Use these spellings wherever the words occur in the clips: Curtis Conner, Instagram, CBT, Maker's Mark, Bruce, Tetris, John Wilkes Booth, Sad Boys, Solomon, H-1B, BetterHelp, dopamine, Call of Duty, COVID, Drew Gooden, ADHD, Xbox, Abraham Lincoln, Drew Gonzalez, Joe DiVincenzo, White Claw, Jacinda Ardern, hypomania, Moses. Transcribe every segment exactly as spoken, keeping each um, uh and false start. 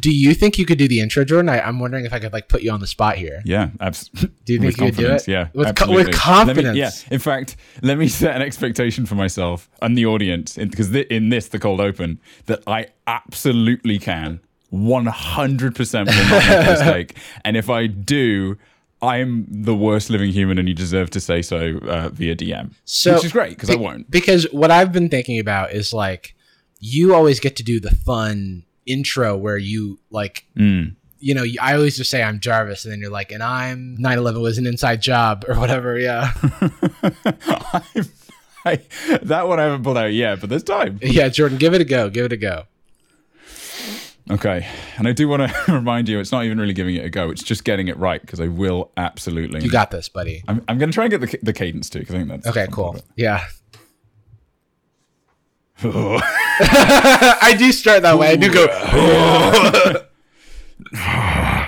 Do you think you could do the intro, Jordan? I, I'm wondering if I could like put you on the spot here. Yeah, absolutely. Do you think you could do it? Yeah, with, co- with confidence. Me, yeah. In fact, let me set an expectation for myself and the audience, because in, th- in this, the cold open, that I absolutely can, one hundred percent will not make a mistake. And if I do, I'm the worst living human, and you deserve to say so uh, via D M. So, which is great because be- I won't. Because what I've been thinking about is like, you always get to do the fun intro where you like mm. you know, I always just say I'm Jarvis, and then you're like, and I'm nine eleven was an inside job or whatever. Yeah. I, that one I haven't pulled out yet, but there's time. Yeah, Jordan, give it a go. Give it a go. Okay. And I do want to remind you, it's not even really giving it a go, it's just getting it right, because I will absolutely. You got this, buddy. I'm, I'm going to try and get the, the cadence too, because I think that's okay. Cool. Yeah. Oh. I do start that way. I do go. Oh.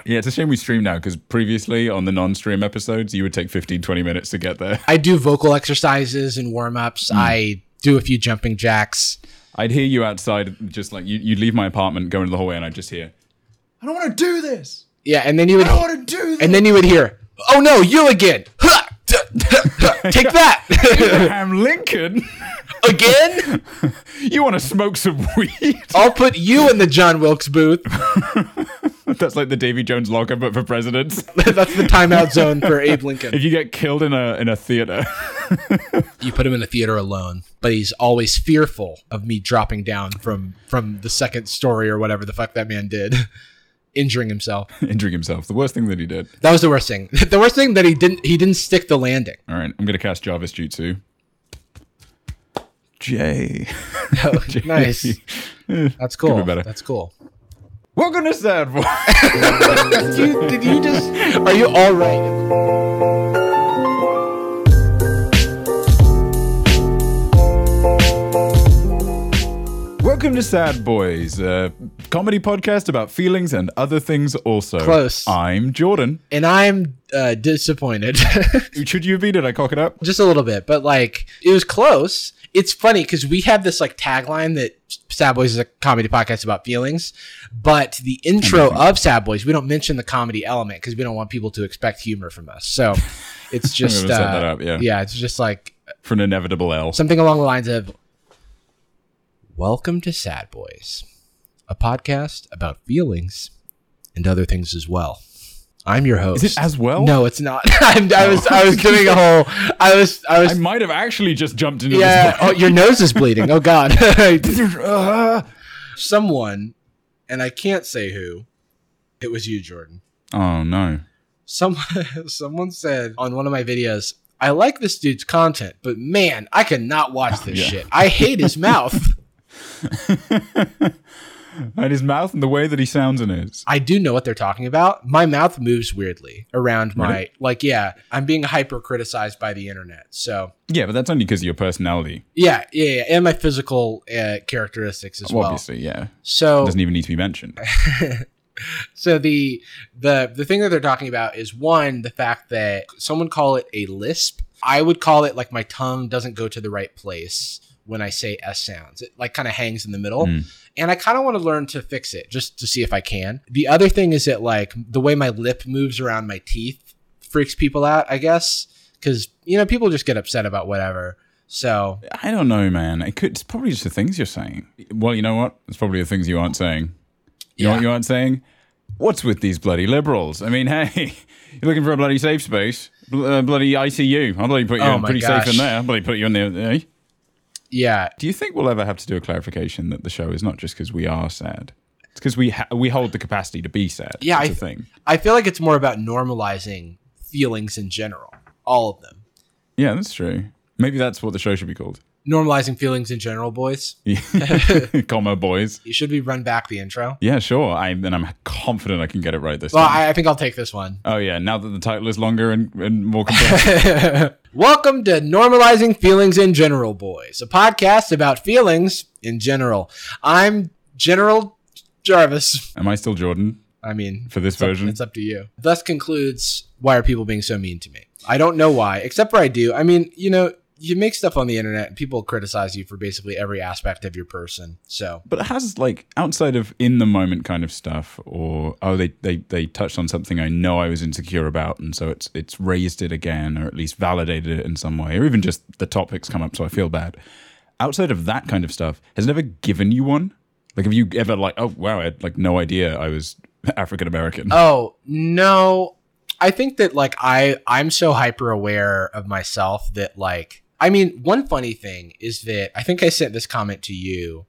Yeah, it's a shame we stream now, because previously on the non-stream episodes, you would take fifteen, twenty minutes to get there. I do vocal exercises and warm-ups. Mm. I do a few jumping jacks. I'd hear you outside, just like you, you'd leave my apartment, go into the hallway, and I'd just hear, "I don't want to do this." Yeah, and then you would. I don't want to do this. And then you would hear, "Oh no, you again! Take that, Abraham Lincoln." Again? You want to smoke some weed? I'll put you in the John Wilkes Booth. That's like the Davy Jones locker, but for presidents. That's the timeout zone for Abe Lincoln. If you get killed in a in a theater, you put him in a theater alone, but he's always fearful of me dropping down from from the second story or whatever the fuck that man did, injuring himself. Injuring himself. The worst thing that he did. That was the worst thing. The worst thing that he didn't he didn't stick the landing. All right, I'm gonna cast Jarvis Jutsu. Jay. Oh, Jay. Nice. That's cool. Could be better. That's cool. Welcome to Sad Boys. did, you, did you just... Are you all right? Welcome to Sad Boys, a comedy podcast about feelings and other things also. Close. I'm Jordan. And I'm uh, disappointed. Should you have been? Did I cock it up? Just a little bit, but like, it was close. It's funny because we have this like tagline that Sad Boys is a comedy podcast about feelings, but the intro of Sad Boys, we don't mention the comedy element because we don't want people to expect humor from us. So it's just, uh, set that up, yeah. yeah, it's just like for an inevitable L, something along the lines of "Welcome to Sad Boys, a podcast about feelings and other things as well." I'm your host. Is it as well? No, it's not. I'm, I was, I was doing a whole. I was, I was. I might have actually just jumped into. Yeah. This oh, your nose is bleeding. Oh God. uh, someone, and I can't say who. It was you, Jordan. Oh no. Someone, someone said on one of my videos, "I like this dude's content, but man, I cannot watch this oh, yeah. shit. I hate his mouth." And his mouth and the way that he sounds in his. I do know what they're talking about. My mouth moves weirdly around my, really? Like, yeah, I'm being hyper criticized by the internet. So yeah, but that's only because of your personality. Yeah, yeah, yeah. And my physical uh, characteristics as well. Obviously, yeah. So it doesn't even need to be mentioned. So the the the thing that they're talking about is one, the fact that someone call it a lisp. I would call it like my tongue doesn't go to the right place when I say S sounds. It like kind of hangs in the middle. Mm. And I kind of want to learn to fix it just to see if I can. The other thing is that like the way my lip moves around my teeth freaks people out, I guess. Because, you know, people just get upset about whatever. So I don't know, man. It could, it's probably just the things you're saying. Well, you know what? It's probably the things you aren't saying. You yeah. know what you aren't saying? What's with these bloody liberals? I mean, hey, you're looking for a bloody safe space. Uh, bloody I C U. I'll bloody put you oh in pretty gosh. safe in there. I'll bloody put you in there. Hey? Yeah. Do you think we'll ever have to do a clarification that the show is not just because we are sad? It's because we ha- we hold the capacity to be sad. Yeah, I, th- thing. I feel like it's more about normalizing feelings in general, all of them. Yeah, that's true. Maybe that's what the show should be called. Normalizing feelings in general, boys. Comma, boys. You should we run back the intro? Yeah, sure. I and I'm confident I can get it right this well, time. Well, I, I think I'll take this one. Oh yeah, now that the title is longer and, and more complex. Welcome to Normalizing Feelings in General, boys, a podcast about feelings in general. I'm General Jarvis. Am I still Jordan? I mean, for this it's version, up, it's up to you. Thus concludes, why are people being so mean to me? I don't know why, except for I do. I mean, you know. you make stuff on the internet and people criticize you for basically every aspect of your person. So, but it has like outside of in the moment kind of stuff, or oh they, they they touched on something I know I was insecure about, and so it's it's raised it again, or at least validated it in some way, or even just the topic's come up so I feel bad. Outside of that kind of stuff, has never given you one? Like, have you ever like, oh wow, I had like no idea I was African American? Oh no. I think that like I, I'm so hyper aware of myself that like, I mean, one funny thing is that I think I sent this comment to you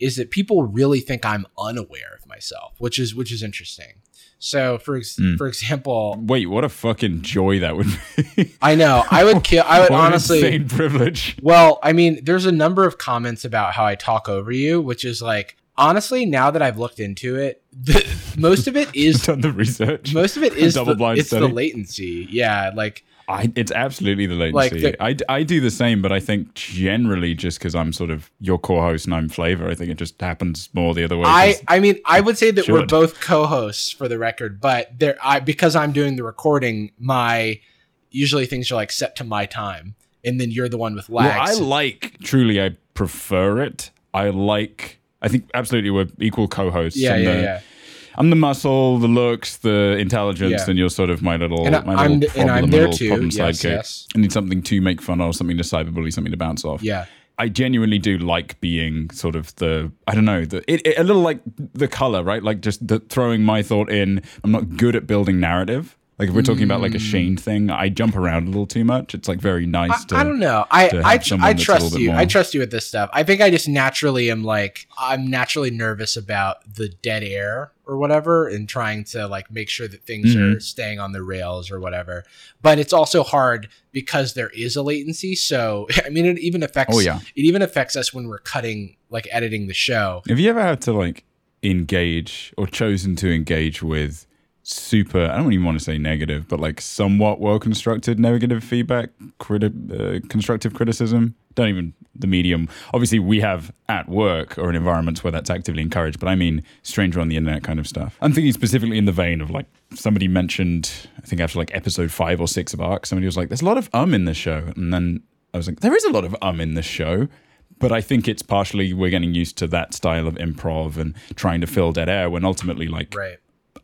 is that people really think I'm unaware of myself, which is which is interesting. So for ex- mm. for example, wait, what a fucking joy that would be. I know. I would kill I would what honestly an insane privilege. Well, I mean, there's a number of comments about how I talk over you, which is like, honestly, now that I've looked into it, the, most of it is done the research. Most of it is double the, blind it's study. The latency. Yeah, like I, it's absolutely the latency. Like the, I, I do the same, but I think generally just because I'm sort of your co-host and I'm flavor, I think it just happens more the other way. I, I mean, I would say that should. We're both co-hosts for the record, but there, I because I'm doing the recording, my usually things are like set to my time, and then you're the one with lags. Well, I like truly, I prefer it. I like. I think absolutely we're equal co-hosts. Yeah, yeah, the, yeah. I'm the muscle, the looks, the intelligence, yeah. And you're sort of my little, and I, my I'm, little problem, and I'm there little too. Problem yes, sidekick. Yes. I need something to make fun of, something to cyberbully, something to bounce off. Yeah. I genuinely do like being sort of the, I don't know, the it, it, a little like the color, right? Like just the, throwing my thought in. I'm not good at building narrative. Like if we're talking mm. about like a Shane thing, I jump around a little too much. It's like very nice I, to I don't know. I I, I trust you. I trust you with this stuff. I think I just naturally am like, I'm naturally nervous about the dead air or whatever and trying to like make sure that things mm-hmm. are staying on the rails or whatever. But it's also hard because there is a latency. So, I mean, it even affects, oh, yeah. it even affects us when we're cutting, like editing the show. Have you ever had to like engage or chosen to engage with super, I don't even want to say negative, but like somewhat well-constructed negative feedback, criti- uh, constructive criticism? Don't even the medium. Obviously, we have at work or in environments where that's actively encouraged, but I mean stranger on the internet kind of stuff. I'm thinking specifically in the vein of like somebody mentioned, I think after like episode five or six of Arc, somebody was like, there's a lot of um in this show. And then I was like, there is a lot of um in this show. But I think it's partially we're getting used to that style of improv and trying to fill dead air when ultimately like... Right.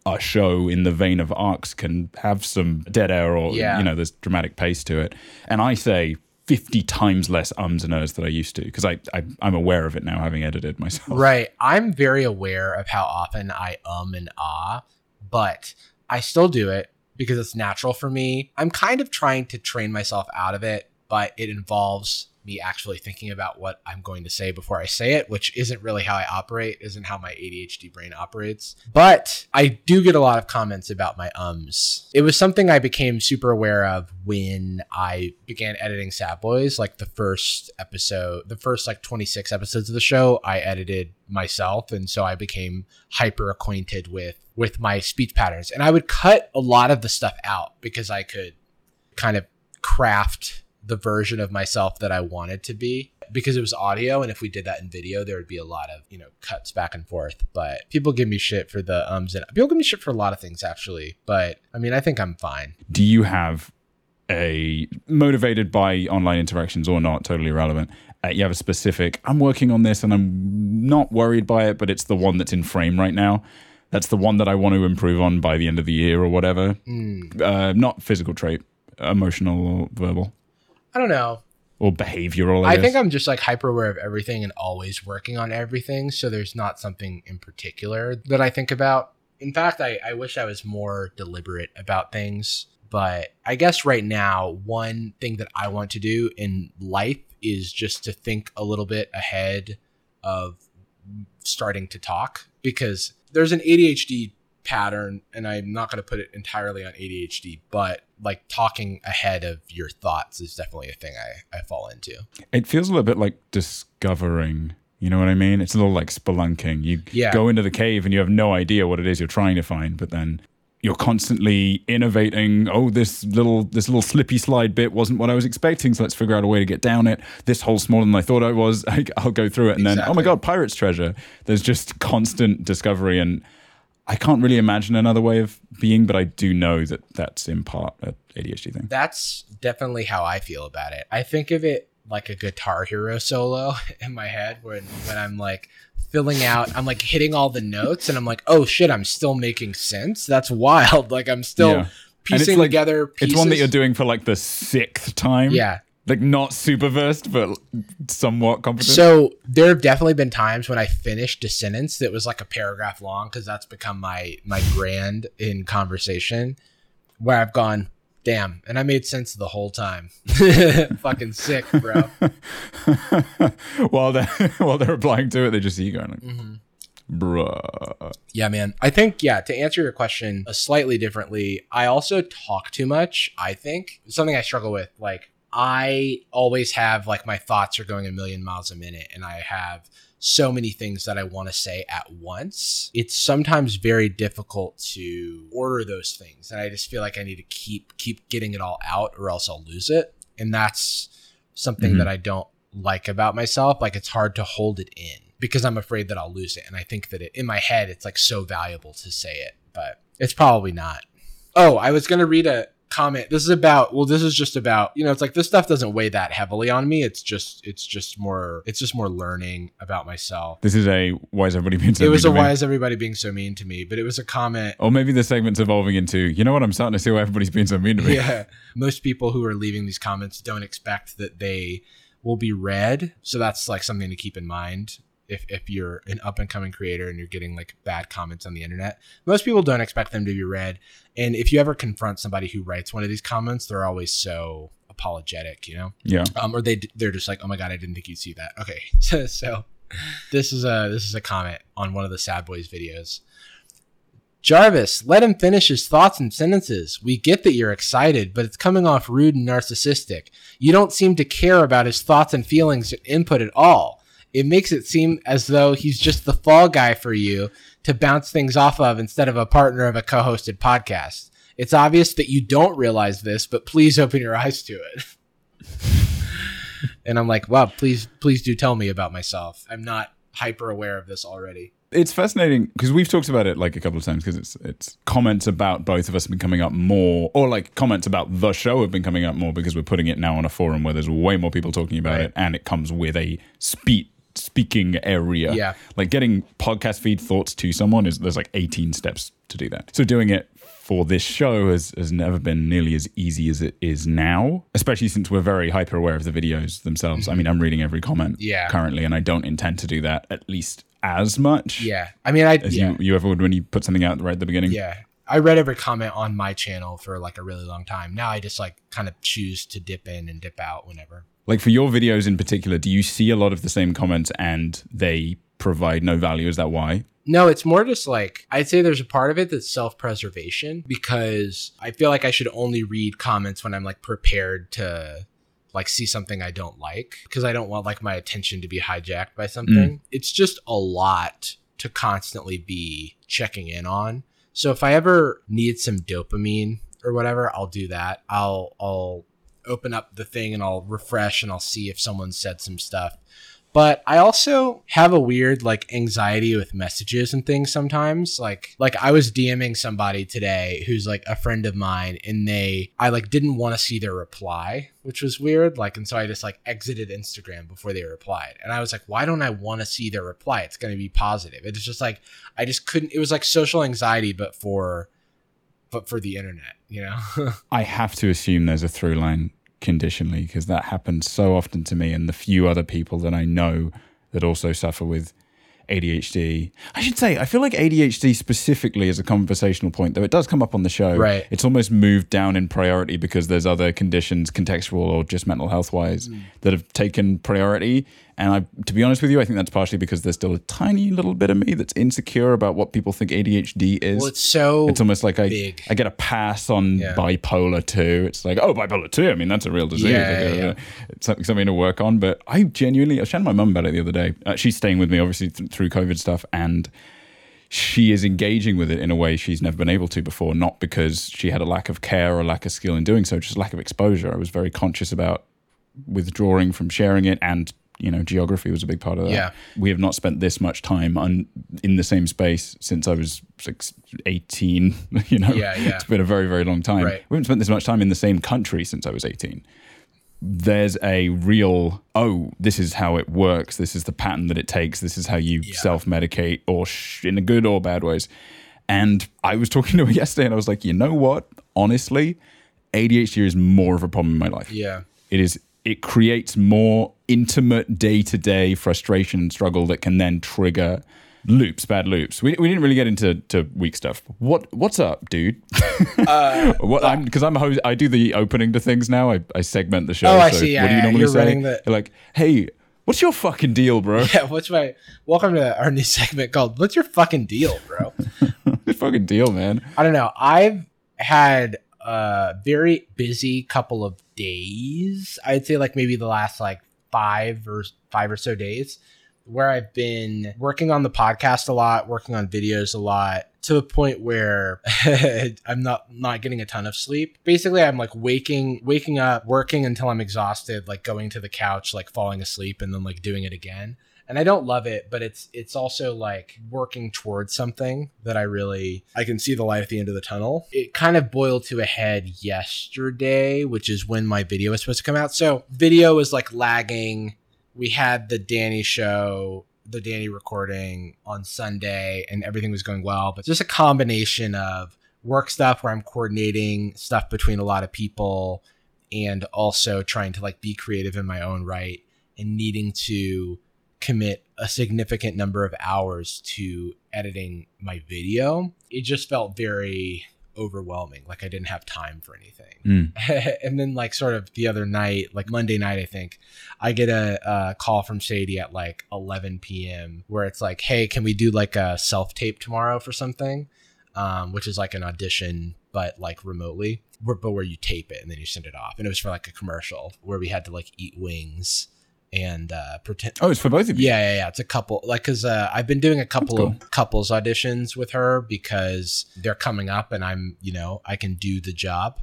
Our show in the vein of Arcs can have some dead air or, yeah. you know, there's dramatic pace to it. And I say fifty times less ums and ers than I used to because I, I, I'm aware of it now having edited myself. Right. I'm very aware of how often I um and ah, but I still do it because it's natural for me. I'm kind of trying to train myself out of it, but it involves me actually thinking about what I'm going to say before I say it, which isn't really how I operate, isn't how my A D H D brain operates. But I do get a lot of comments about my ums. It was something I became super aware of when I began editing Sad Boys, like the first episode, the first like twenty-six episodes of the show, I edited myself. And so I became hyper acquainted with, with my speech patterns. And I would cut a lot of the stuff out because I could kind of craft the version of myself that I wanted to be because it was audio. And if we did that in video, there would be a lot of, you know, cuts back and forth, but people give me shit for the ums and people give me shit for a lot of things actually. But I mean, I think I'm fine. Do you have a motivated by online interactions or not? Totally irrelevant. Uh, you have a specific, I'm working on this and I'm not worried by it, but it's the one that's in frame right now. That's the one that I want to improve on by the end of the year or whatever. Mm. Uh, not physical trait, emotional or verbal. I don't know. Or behavioral, I, I think I'm just like hyper aware of everything and always working on everything. So there's not something in particular that I think about. In fact, I, I wish I was more deliberate about things. But I guess right now, one thing that I want to do in life is just to think a little bit ahead of starting to talk. Because there's an A D H D pattern, and I'm not going to put it entirely on A D H D, but like talking ahead of your thoughts is definitely a thing I, I fall into. It feels a little bit like discovering, you know what I mean? It's a little like spelunking. You yeah. go into the cave and you have no idea what it is you're trying to find, but then you're constantly innovating. Oh, this little this little slippy slide bit wasn't what I was expecting, so let's figure out a way to get down it. This hole's smaller than I thought I was. I, I'll go through it. And exactly. Then, oh my God, pirate's treasure. There's just constant discovery. And I can't really imagine another way of being, but I do know that that's in part an A D H D thing. That's definitely how I feel about it. I think of it like a Guitar Hero solo in my head when, when I'm like filling out, I'm like hitting all the notes and I'm like, oh shit, I'm still making sense. That's wild. Like I'm still yeah. piecing like, together pieces. It's one that you're doing for like the sixth time. Yeah. Like not super versed, but somewhat competent. So there have definitely been times when I finished a sentence that was like a paragraph long, because that's become my my grand in conversation, where I've gone, damn, and I made sense the whole time. Fucking sick, bro. while they're while they're replying to it, they just see you going, like, mm-hmm. bruh. Yeah, man. I think yeah. To answer your question slightly differently, I also talk too much. I think it's something I struggle with, like. I always have like my thoughts are going a million miles a minute and I have so many things that I want to say at once. It's sometimes very difficult to order those things. And I just feel like I need to keep, keep getting it all out or else I'll lose it. And that's something mm-hmm. that I don't like about myself. Like it's hard to hold it in because I'm afraid that I'll lose it. And I think that it, in my head, it's like so valuable to say it, but it's probably not. Oh, I was going to read a, comment. This is about, well, this is just about, you know, it's like this stuff doesn't weigh that heavily on me. It's just, it's just more, it's just more learning about myself. This is a, why is everybody being so mean to me? It was a, why is everybody being so mean to me? But it was a comment. Or maybe the segment's evolving into, you know what, I'm starting to see why everybody's being so mean to me. Yeah. Most people who are leaving these comments don't expect that they will be read. So that's like something to keep in mind. If if you're an up and coming creator and you're getting like bad comments on the internet, most people don't expect them to be read. And if you ever confront somebody who writes one of these comments, they're always so apologetic, you know? Yeah. Um, or they they're just like, oh my god, I didn't think you'd see that. Okay, so this is a this is a comment on one of the Sad Boys videos. Jarvis, let him finish his thoughts and sentences. We get that you're excited, but it's coming off rude and narcissistic. You don't seem to care about his thoughts and feelings and input at all. It makes it seem as though he's just the fall guy for you to bounce things off of instead of a partner of a co-hosted podcast. It's obvious that you don't realize this, but please open your eyes to it. And I'm like, wow, please, please do tell me about myself. I'm not hyper aware of this already. It's fascinating because we've talked about it like a couple of times because it's it's comments about both of us have been coming up more, or like comments about the show have been coming up more because we're putting it now on a forum where there's way more people talking about right. it, and it comes with a speech. Speaking area. Yeah. Like getting podcast feed thoughts to someone is there's like eighteen steps to do that. So doing it for this show has, has never been nearly as easy as it is now, especially since we're very hyper aware of the videos themselves. Mm-hmm. I mean, I'm reading every comment yeah. currently, and I don't intend to do that at least as much. Yeah. I mean, I as yeah. you, you ever would when you put something out right at the beginning. Yeah. I read every comment on my channel for like a really long time. Now I just like kind of choose to dip in and dip out whenever. Like for your videos in particular, do you see a lot of the same comments and they provide no value? Is that why? No, it's more just like, I'd say there's a part of it that's self-preservation because I feel like I should only read comments when I'm like prepared to like see something I don't like because I don't want like my attention to be hijacked by something. Mm. It's just a lot to constantly be checking in on. So if I ever need some dopamine or whatever, I'll do that. I'll, I'll, open up the thing and I'll refresh and I'll see if someone said some stuff. But I also have a weird like anxiety with messages and things sometimes. Like, like I was DMing somebody today who's like a friend of mine and they, I like didn't want to see their reply, which was weird. Like, and so I just like exited Instagram before they replied. And I was like, why don't I want to see their reply? It's going to be positive. It's just like, I just couldn't, it was like social anxiety, but for but for the internet, you know? I have to assume there's a through line conditionally because that happens so often to me and the few other people that I know that also suffer with A D H D. I should say, I feel like A D H D specifically is a conversational point, though it does come up on the show. Right. It's almost moved down in priority because there's other conditions, contextual or just mental health-wise, mm. that have taken priority. And I, to be honest with you, I think that's partially because there's still a tiny little bit of me that's insecure about what people think A D H D is. Well, it's so It's almost like I, big. I get a pass on yeah. bipolar two. It's like, oh, bipolar two. I mean, that's a real disease. Yeah, like, yeah. Uh, it's something to work on. But I genuinely, I was chatting to my mum about it the other day. Uh, she's staying with me, obviously, th- through COVID stuff. And she is engaging with it in a way she's never been able to before, not because she had a lack of care or lack of skill in doing so, just lack of exposure. I was very conscious about withdrawing from sharing it and you know, geography was a big part of that. Yeah. We have not spent this much time on, in the same space since I was six, eighteen, you know. Yeah, yeah. It's been a very, very long time. Right. We haven't spent this much time in the same country since I was eighteen. There's a real, oh, this is how it works. This is the pattern that it takes. This is how you yeah. self-medicate, or sh- in a good or bad ways. And I was talking to her yesterday and I was like, you know what? Honestly, A D H D is more of a problem in my life. Yeah. It is. It creates more intimate day-to-day frustration and struggle that can then trigger loops, bad loops. We we didn't really get into to weak stuff. What what's up, dude? uh, what I'm because I'm a host, I do the opening to things now. I, I segment the show. Oh, I so see. Yeah, what do you yeah, normally you're say? The- you're like, hey, what's your fucking deal, bro? Yeah, what's my welcome to our new segment called "What's Your Fucking Deal, Bro?" Your fucking deal, man. I don't know. I've had a very busy couple of days. I'd say like maybe the last like five or five or so days, where I've been working on the podcast a lot, working on videos a lot, to the point where I'm not not getting a ton of sleep. Basically, I'm like waking waking up, working until I'm exhausted, like going to the couch, like falling asleep, and then like doing it again. And I don't love it, but it's it's also like working towards something that I really, I can see the light at the end of the tunnel. It kind of boiled to a head yesterday, which is when my video was supposed to come out. So video is like lagging. We had the Danny show, the Danny recording on Sunday, and everything was going well, but just a combination of work stuff where I'm coordinating stuff between a lot of people and also trying to like be creative in my own right and needing to commit a significant number of hours to editing my video. It just felt very overwhelming. Like I didn't have time for anything. Mm. And then like sort of the other night, like Monday night, I think I get a, a call from Sadie at like eleven p.m. where it's like, hey, can we do like a self-tape tomorrow for something? Um, which is like an audition, but like remotely, where, but where you tape it and then you send it off. And it was for like a commercial where we had to like eat wings and uh, pretend. Oh, it's for both of you. Yeah, yeah, yeah. It's a couple. Like, because uh, I've been doing a couple cool. of couples auditions with her because they're coming up, and I'm, you know, I can do the job,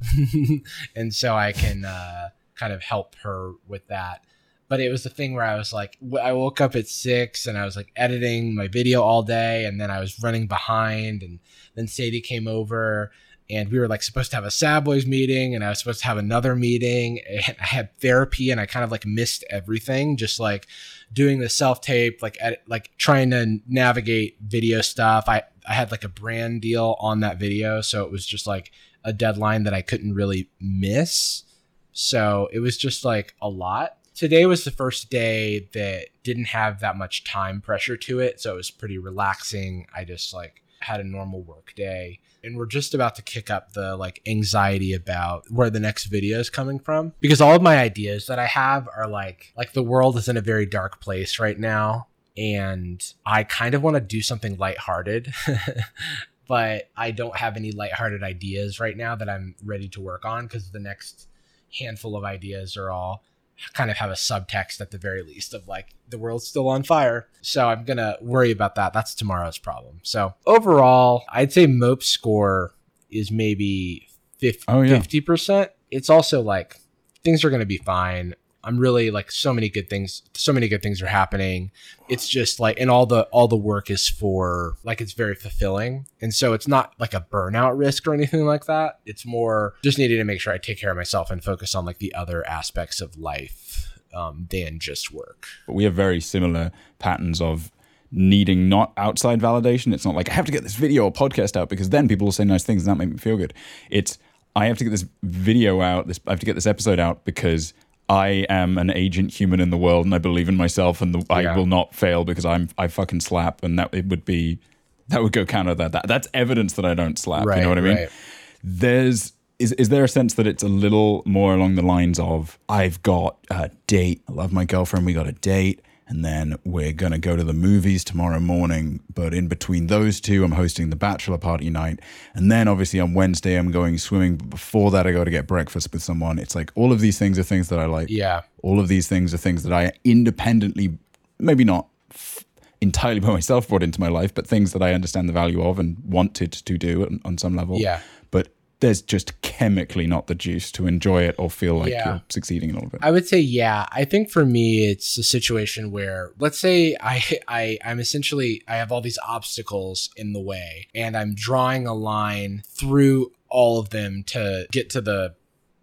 and so I can uh, kind of help her with that. But it was the thing where I was like, I woke up at six, and I was like editing my video all day, and then I was running behind, and then Sadie came over. And we were like supposed to have a Sad Boys meeting, and I was supposed to have another meeting, and I had therapy, and I kind of like missed everything, just like doing the self-tape, like edit, like trying to navigate video stuff. I, I had like a brand deal on that video, so it was just like a deadline that I couldn't really miss. So it was just like a lot. Today was the first day that didn't have that much time pressure to it, so it was pretty relaxing. I just like had a normal work day. And we're just about to kick up the like anxiety about where the next video is coming from, because all of my ideas that I have are like, like the world is in a very dark place right now. And I kind of want to do something lighthearted, but I don't have any lighthearted ideas right now that I'm ready to work on, because the next handful of ideas are all kind of have a subtext at the very least of like the world's still on fire. So I'm going to worry about that. That's tomorrow's problem. So overall, I'd say Mope's score is maybe fifty, oh, yeah. fifty percent. It's also like things are going to be fine. I'm really like so many good things. So many good things are happening. It's just like, and all the, all the work is for like, it's very fulfilling. And so it's not like a burnout risk or anything like that. It's more just needing to make sure I take care of myself and focus on like the other aspects of life um, than just work. But we have very similar patterns of needing not outside validation. It's not like I have to get this video or podcast out because then people will say nice things and that make me feel good. It's, I have to get this video out. This, I have to get this episode out because I am an agent human in the world, and I believe in myself, and the, yeah. I will not fail because I'm I fucking slap, and that it would be that would go counter that that that's evidence that I don't slap. Right, you know what I mean? Right. There's is is there a sense that it's a little more along the lines of I've got a date. I love my girlfriend. We got a date, and then we're gonna go to the movies tomorrow morning. But in between those two, I'm hosting the bachelor party night, and then obviously on Wednesday I'm going swimming. But before that, I go to get breakfast with someone. It's like all of these things are things that I like. Yeah. All of these things are things that I independently, maybe not f- entirely by myself, brought into my life, but things that I understand the value of and wanted to do on, on some level. Yeah. But there's just chemically not the juice to enjoy it or feel like yeah. you're succeeding in all of it. I would say, yeah. I think for me, it's a situation where, let's say I, I, I'm essentially, I have all these obstacles in the way and I'm drawing a line through all of them to get to the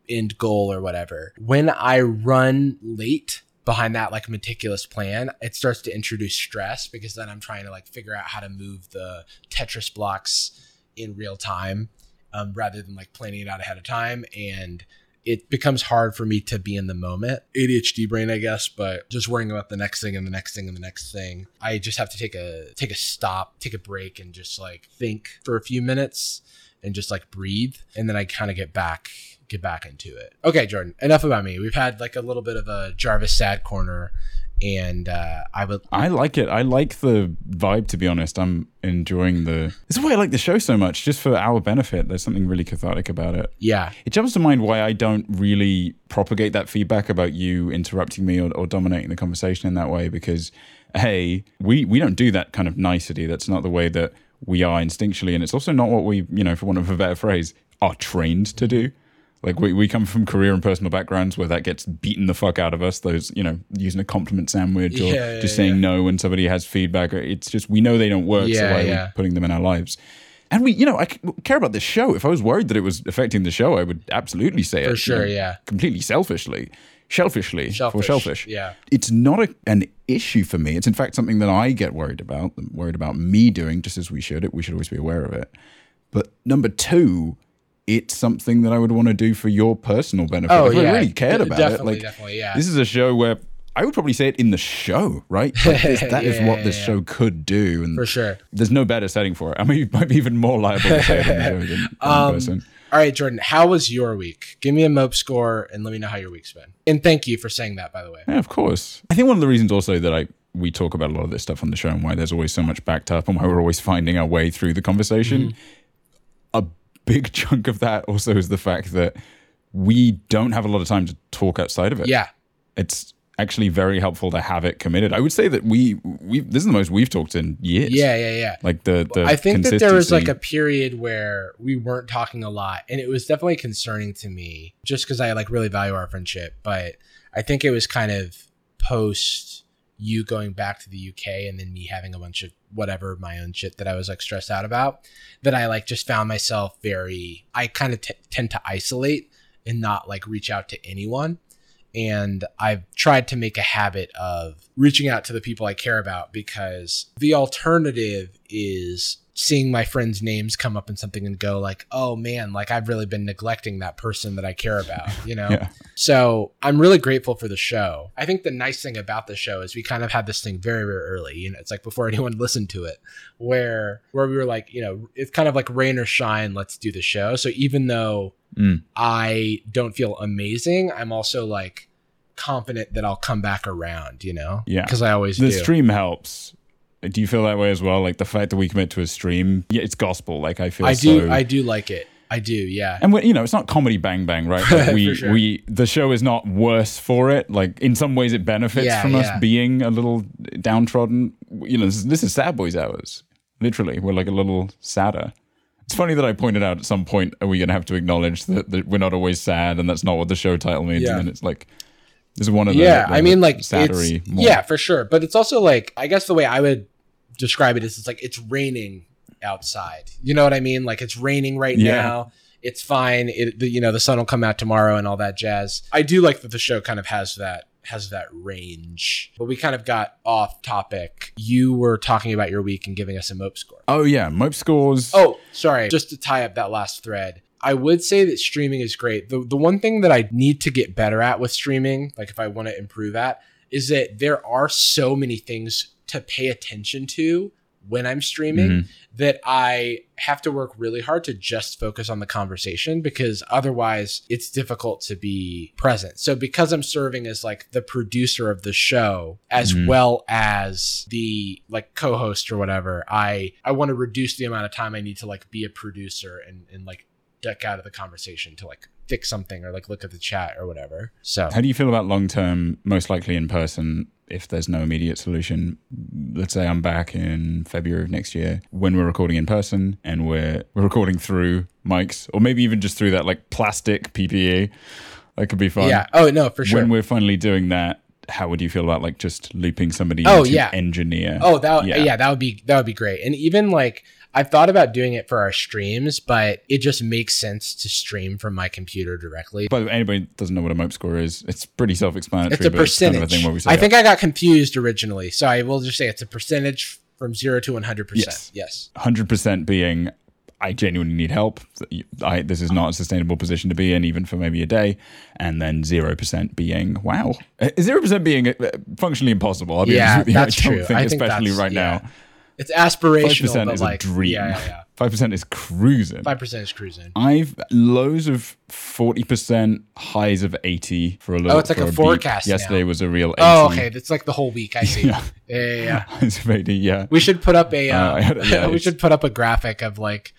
end goal or whatever. When I run late behind that like meticulous plan, it starts to introduce stress because then I'm trying to like figure out how to move the Tetris blocks in real time. Um, rather than like planning it out ahead of time. And it becomes hard for me to be in the moment. A D H D brain, I guess, but just worrying about the next thing and the next thing and the next thing. I just have to take a take a stop, take a break and just like think for a few minutes and just like breathe. And then I kind of get back, get back into it. Okay, Jordan, enough about me. We've had like a little bit of a Jarvis sad corner. And uh, I would. I like it. I like the vibe, to be honest. I'm enjoying the. This is why I like the show so much, just for our benefit. There's something really cathartic about it. Yeah. It jumps to mind why I don't really propagate that feedback about you interrupting me or, or dominating the conversation in that way, because, hey, we, we don't do that kind of nicety. That's not the way that we are instinctually. And it's also not what we, you know, for want of a better phrase, are trained to do. Like we, we come from career and personal backgrounds where that gets beaten the fuck out of us. Those, you know, using a compliment sandwich or yeah, just yeah, saying yeah. no when somebody has feedback. It's just, we know they don't work. Yeah, so why yeah. are we putting them in our lives? And we, you know, I care about this show. If I was worried that it was affecting the show, I would absolutely say For it. For sure, you know, yeah. Completely selfishly. Shellfishly shellfish. for shellfish. Yeah. It's not a, an issue for me. It's in fact something that I get worried about, worried about me doing, just as we should. We should always be aware of it. But number two, it's something that I would want to do for your personal benefit. Oh, if yeah. I really cared about definitely, it. Like, definitely, yeah. This is a show where I would probably say it in the show, right? Like this, that yeah, is what yeah, this yeah. show could do. And for sure. There's no better setting for it. I mean, you might be even more liable to say it in the show than in um, person. All right, Jordan, how was your week? Give me a mope score and let me know how your week's been. And thank you for saying that, by the way. Yeah, of course. I think one of the reasons also that I... we talk about a lot of this stuff on the show and why there's always so much backed up and why we're always finding our way through the conversation. Mm-hmm. A big chunk of that also is the fact that we don't have a lot of time to talk outside of it. Yeah. It's actually very helpful to have it committed. I would say that we, we this is the most we've talked in years. Yeah, yeah, yeah. Like the, the I think that there was like a period where we weren't talking a lot and it was definitely concerning to me just because I like really value our friendship. But I think it was kind of post you going back to the U K and then me having a bunch of whatever my own shit that I was like stressed out about that I like just found myself very, I kind of t- tend to isolate and not like reach out to anyone. And I've tried to make a habit of reaching out to the people I care about because the alternative is seeing my friends' names come up in something and go like, oh man, like I've really been neglecting that person that I care about, you know? yeah. So I'm really grateful for the show. I think the nice thing about the show is we kind of had this thing very, very early, you know, it's like before anyone listened to it where, where we were like, you know, it's kind of like rain or shine, let's do the show. So even though mm. I don't feel amazing, I'm also like confident that I'll come back around, you know? Yeah. Cause I always do. The stream helps. Do you feel that way as well? Like the fact that we commit to a stream, yeah, it's gospel. Like I feel I do, so... I do like it. I do, yeah. And, you know, it's not comedy bang bang, right? Like we, sure. we, the show is not worse for it. Like in some ways it benefits yeah, from yeah. us being a little downtrodden. You know, this, this is Sad Boys hours. Literally, we're like a little sadder. It's funny that I pointed out at some point, are we going to have to acknowledge that, that we're not always sad and that's not what the show title means? Yeah. And then it's like... This is one of the, yeah, the, the I mean, like, it's, yeah, for sure. But it's also like, I guess the way I would describe it is it's like, it's raining outside. You know what I mean? Like it's raining right yeah. now. It's fine. It, the, you know, the sun will come out tomorrow and all that jazz. I do like that the show kind of has that, has that range, but we kind of got off topic. You were talking about your week and giving us a mope score. Oh yeah. Mope scores. Oh, sorry. Just to tie up that last thread. I would say that streaming is great. The the one thing that I need to get better at with streaming, like if I want to improve at, is that there are so many things to pay attention to when I'm streaming mm-hmm. that I have to work really hard to just focus on the conversation because otherwise it's difficult to be present. So because I'm serving as like the producer of the show as mm-hmm. well as the like co-host or whatever, I, I want to reduce the amount of time I need to like be a producer and, and like duck out of the conversation to like fix something or like look at the chat or whatever. So how do you feel about long-term, most likely in person, if there's no immediate solution? Let's say I'm back in February of next year when we're recording in person and we're, we're recording through mics or maybe even just through that like plastic P P E. That could be fun. Yeah. Oh, no, for sure. When we're finally doing that, how would you feel about like just looping somebody oh, into yeah. engineer? Oh, that yeah. yeah, that would be that would be great. And even like I've thought about doing it for our streams, but it just makes sense to stream from my computer directly. But anybody doesn't know what a mope score is. It's pretty self-explanatory. It's a percentage. It's kind of a thing where we say I think I got confused originally, so I will just say it's a percentage from zero to one hundred percent. Yes, hundred percent being I genuinely need help. I, this is not a sustainable position to be in, even for maybe a day. And then zero percent being, wow. zero percent being functionally impossible. I'll be yeah, honest with you. That's I don't true. Think, I think especially right yeah. now. It's aspirational, five percent but is like, a dream. Yeah, yeah, yeah. five percent is cruising. five percent is cruising. I've lows of forty percent, highs of eighty for a little. Oh, it's like a, a forecast beat. Yesterday now. Was a real eighty. Oh, okay. That's like the whole week. I see. yeah. Yeah, yeah, yeah. Highs of eighty, yeah. We should put up a, uh, uh, yeah, we should put up a graphic of like,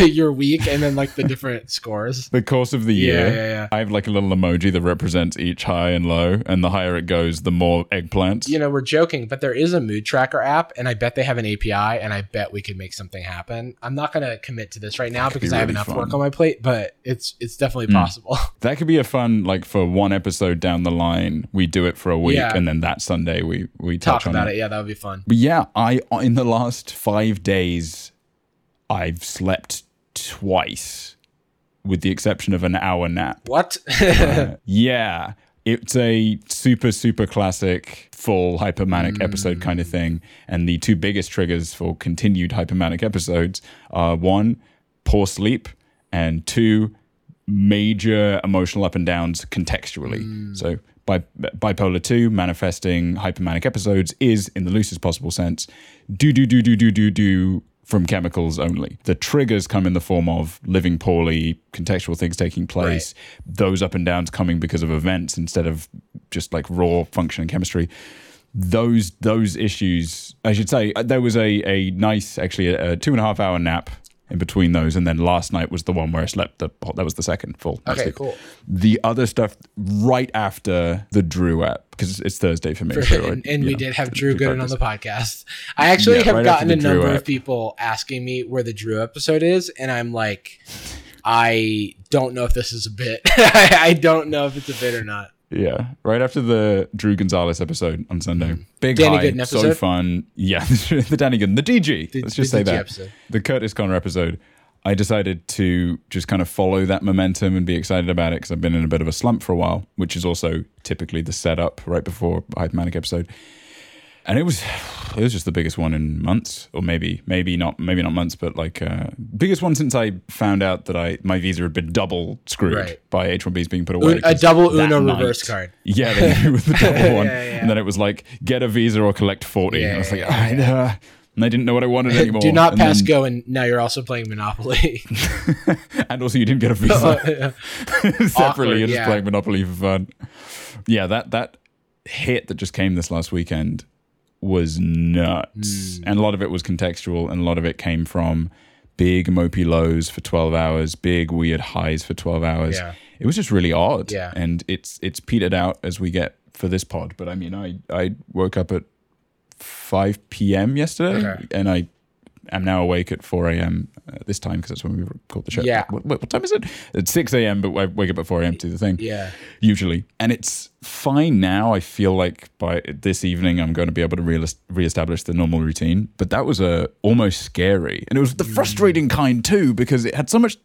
your week and then like the different scores the course of the year. yeah, yeah, yeah. I have like a little emoji that represents each high and low, and the higher it goes the more eggplants. You know, we're joking, but there is a mood tracker app and I bet they have an A P I and I bet we could make something happen. I'm not gonna commit to this right now because be I have really enough fun. Work on my plate, but it's it's definitely mm. possible. That could be a fun like for one episode down the line we do it for a week yeah. and then that Sunday we we touch talk on about it. it yeah that would be fun. But yeah, I in the last five days I've slept twice, with the exception of an hour nap. What? uh, yeah. It's a super, super classic full hypomanic mm. episode kind of thing. And the two biggest triggers for continued hypomanic episodes are one, poor sleep, and two, major emotional up and downs contextually. Mm. So bi- bipolar two, manifesting hypomanic episodes is, in the loosest possible sense, do, do, do, do, do, do, do, from chemicals only. The triggers come in the form of living poorly, contextual things taking place, right. those up and downs coming because of events instead of just like raw function and chemistry. Those those issues, I should say, there was a a nice, actually a, a two and a half hour nap in between those. And then last night was the one where I slept, the that was the second full. Okay, cool. The other stuff right after the Drew app, because it's Thursday for me. For, so and I, and we know, did have Drew Gooden on the podcast. I actually yeah, have right gotten a Drew number app. Of people asking me where the Drew episode is. And I'm like, I don't know if this is a bit. I don't know if it's a bit or not. Yeah, right after the Drew Gonzalez episode on Sunday. Big hype, so fun. Yeah, the Danny Gooden, the D G. The, let's just say D G that. Episode. The Curtis Conner episode. I decided to just kind of follow that momentum and be excited about it because I've been in a bit of a slump for a while, which is also typically the setup right before hypomanic episode. And it was, it was just the biggest one in months, or maybe, maybe not, maybe not months, but like uh, biggest one since I found out that I my visa had been double screwed right. by H one B's being put away. A double Uno night, reverse card. Yeah, they do with the double one, yeah, yeah. and then it was like get a visa or collect forty. Yeah, and I was like, yeah, I know. Yeah. And I didn't know what I wanted anymore. Do not and pass then, go, and now you're also playing Monopoly. And also you didn't get a visa separately. Awkward, you're just yeah. playing Monopoly for fun. Yeah, that that hit that just came this last weekend was nuts. Mm. And a lot of it was contextual, and a lot of it came from big mopey lows for twelve hours, big weird highs for twelve hours. Yeah. It was just really odd. Yeah. And it's it's petered out as we get for this pod. But I mean, I, I woke up at five p.m. yesterday, okay. and I am now awake at four a.m. this time because that's when we record the show. Yeah. What, what time is it? It's six a.m., but I wake up at four a.m. to do the thing. Yeah. Usually. And it's fine now. I feel like by this evening, I'm going to be able to re- reestablish the normal routine. But that was uh, almost scary. And it was the frustrating kind too, because it had so much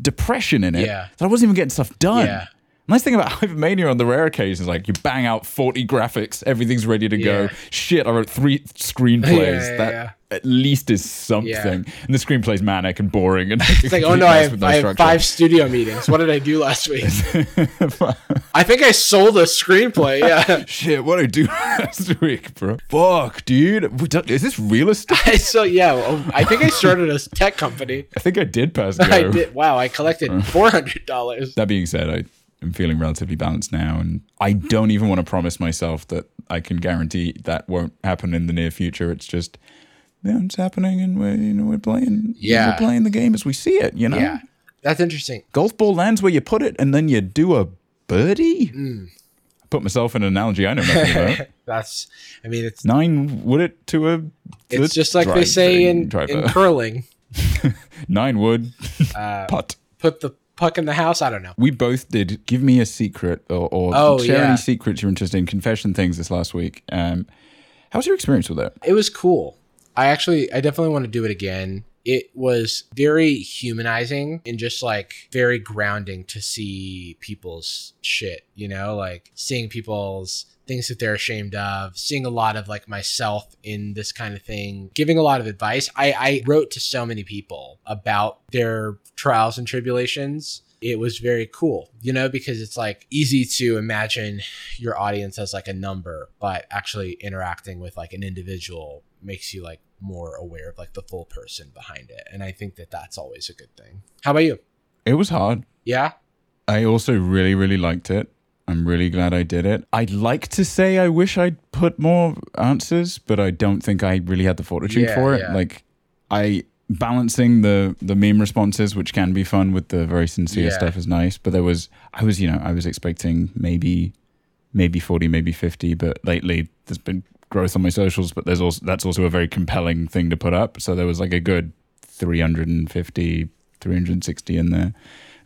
depression in it yeah. that I wasn't even getting stuff done. Yeah. Nice thing about hypomania on the rare occasions, like you bang out forty graphics, everything's ready to yeah. go. Shit, I wrote three screenplays. yeah, yeah, that yeah. at least is something. Yeah. And the screenplay's manic and boring. And it's like, oh no, I have, no I have five studio meetings. What did I do last week? I think I sold a screenplay. Yeah. Shit, what did I do last week, bro? Fuck, dude. Is this real estate? I, so yeah, well, I think I started a tech company. I think I did pass go. I did. Wow, I collected four hundred dollars. That being said, I... I'm feeling relatively balanced now, and I don't even want to promise myself that I can guarantee that won't happen in the near future. It's just, you know, it's happening, and we're you know we're playing, yeah, we're playing the game as we see it, you know. Yeah. That's interesting. Golf ball lands where you put it, and then you do a birdie? Mm. I put myself in an analogy I know nothing about. That's, I mean, it's... Nine wood it to a... It's just like they say in, in curling. Nine wood, uh, putt. Put the puck in the house? I don't know. We both did give me a secret or, or oh, share yeah. any secrets you're interested in, confession things this last week. Um, how was your experience with that? It was cool. I actually, I definitely want to do it again. It was very humanizing and just like very grounding to see people's shit, you know, like seeing people's things that they're ashamed of, seeing a lot of like myself in this kind of thing, giving a lot of advice. I, I wrote to so many people about their trials and tribulations. It was very cool, you know, because it's like easy to imagine your audience as like a number, but actually interacting with like an individual makes you like more aware of like the full person behind it. And I think that that's always a good thing. How about you? It was hard. Yeah. I also really, really liked it. I'm really glad I did it. I'd like to say I wish I'd put more answers, but I don't think I really had the fortitude yeah, for it. Yeah. Like I balancing the, the meme responses, which can be fun with the very sincere yeah. stuff is nice. But there was, I was, you know, I was expecting maybe, maybe forty, maybe fifty, but lately there's been growth on my socials, but there's also, that's also a very compelling thing to put up. So there was like a good three fifty, three sixty in there.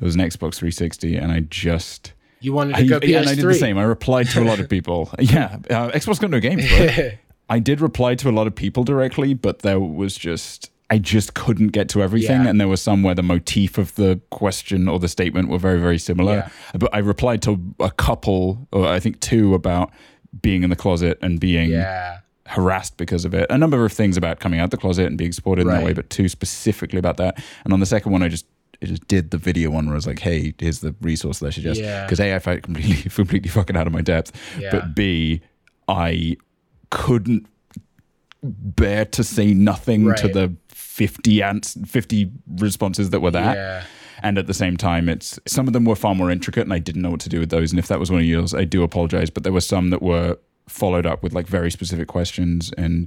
It was an Xbox three sixty and I just... You wanted to I, go P S three. Yeah, and I did the same. I replied to a lot of people. yeah, uh, Xbox got no games, bro. I did reply to a lot of people directly, but there was just, I just couldn't get to everything. Yeah. And there was some where the motif of the question or the statement were very, very similar. Yeah. But I replied to a couple, or I think two, about being in the closet and being yeah. harassed because of it. A number of things about coming out the closet and being supported right. in that way, but two specifically about that. And on the second one, I just, It just did the video one where I was like, hey, here's the resource that I suggest. Because yeah. A, I felt completely, completely fucking out of my depth. Yeah. But B, I couldn't bear to say nothing right. to the fifty ans- fifty responses that were that. Yeah. And at the same time, it's some of them were far more intricate and I didn't know what to do with those. And if that was one of yours, I do apologize. But there were some that were followed up with like very specific questions and...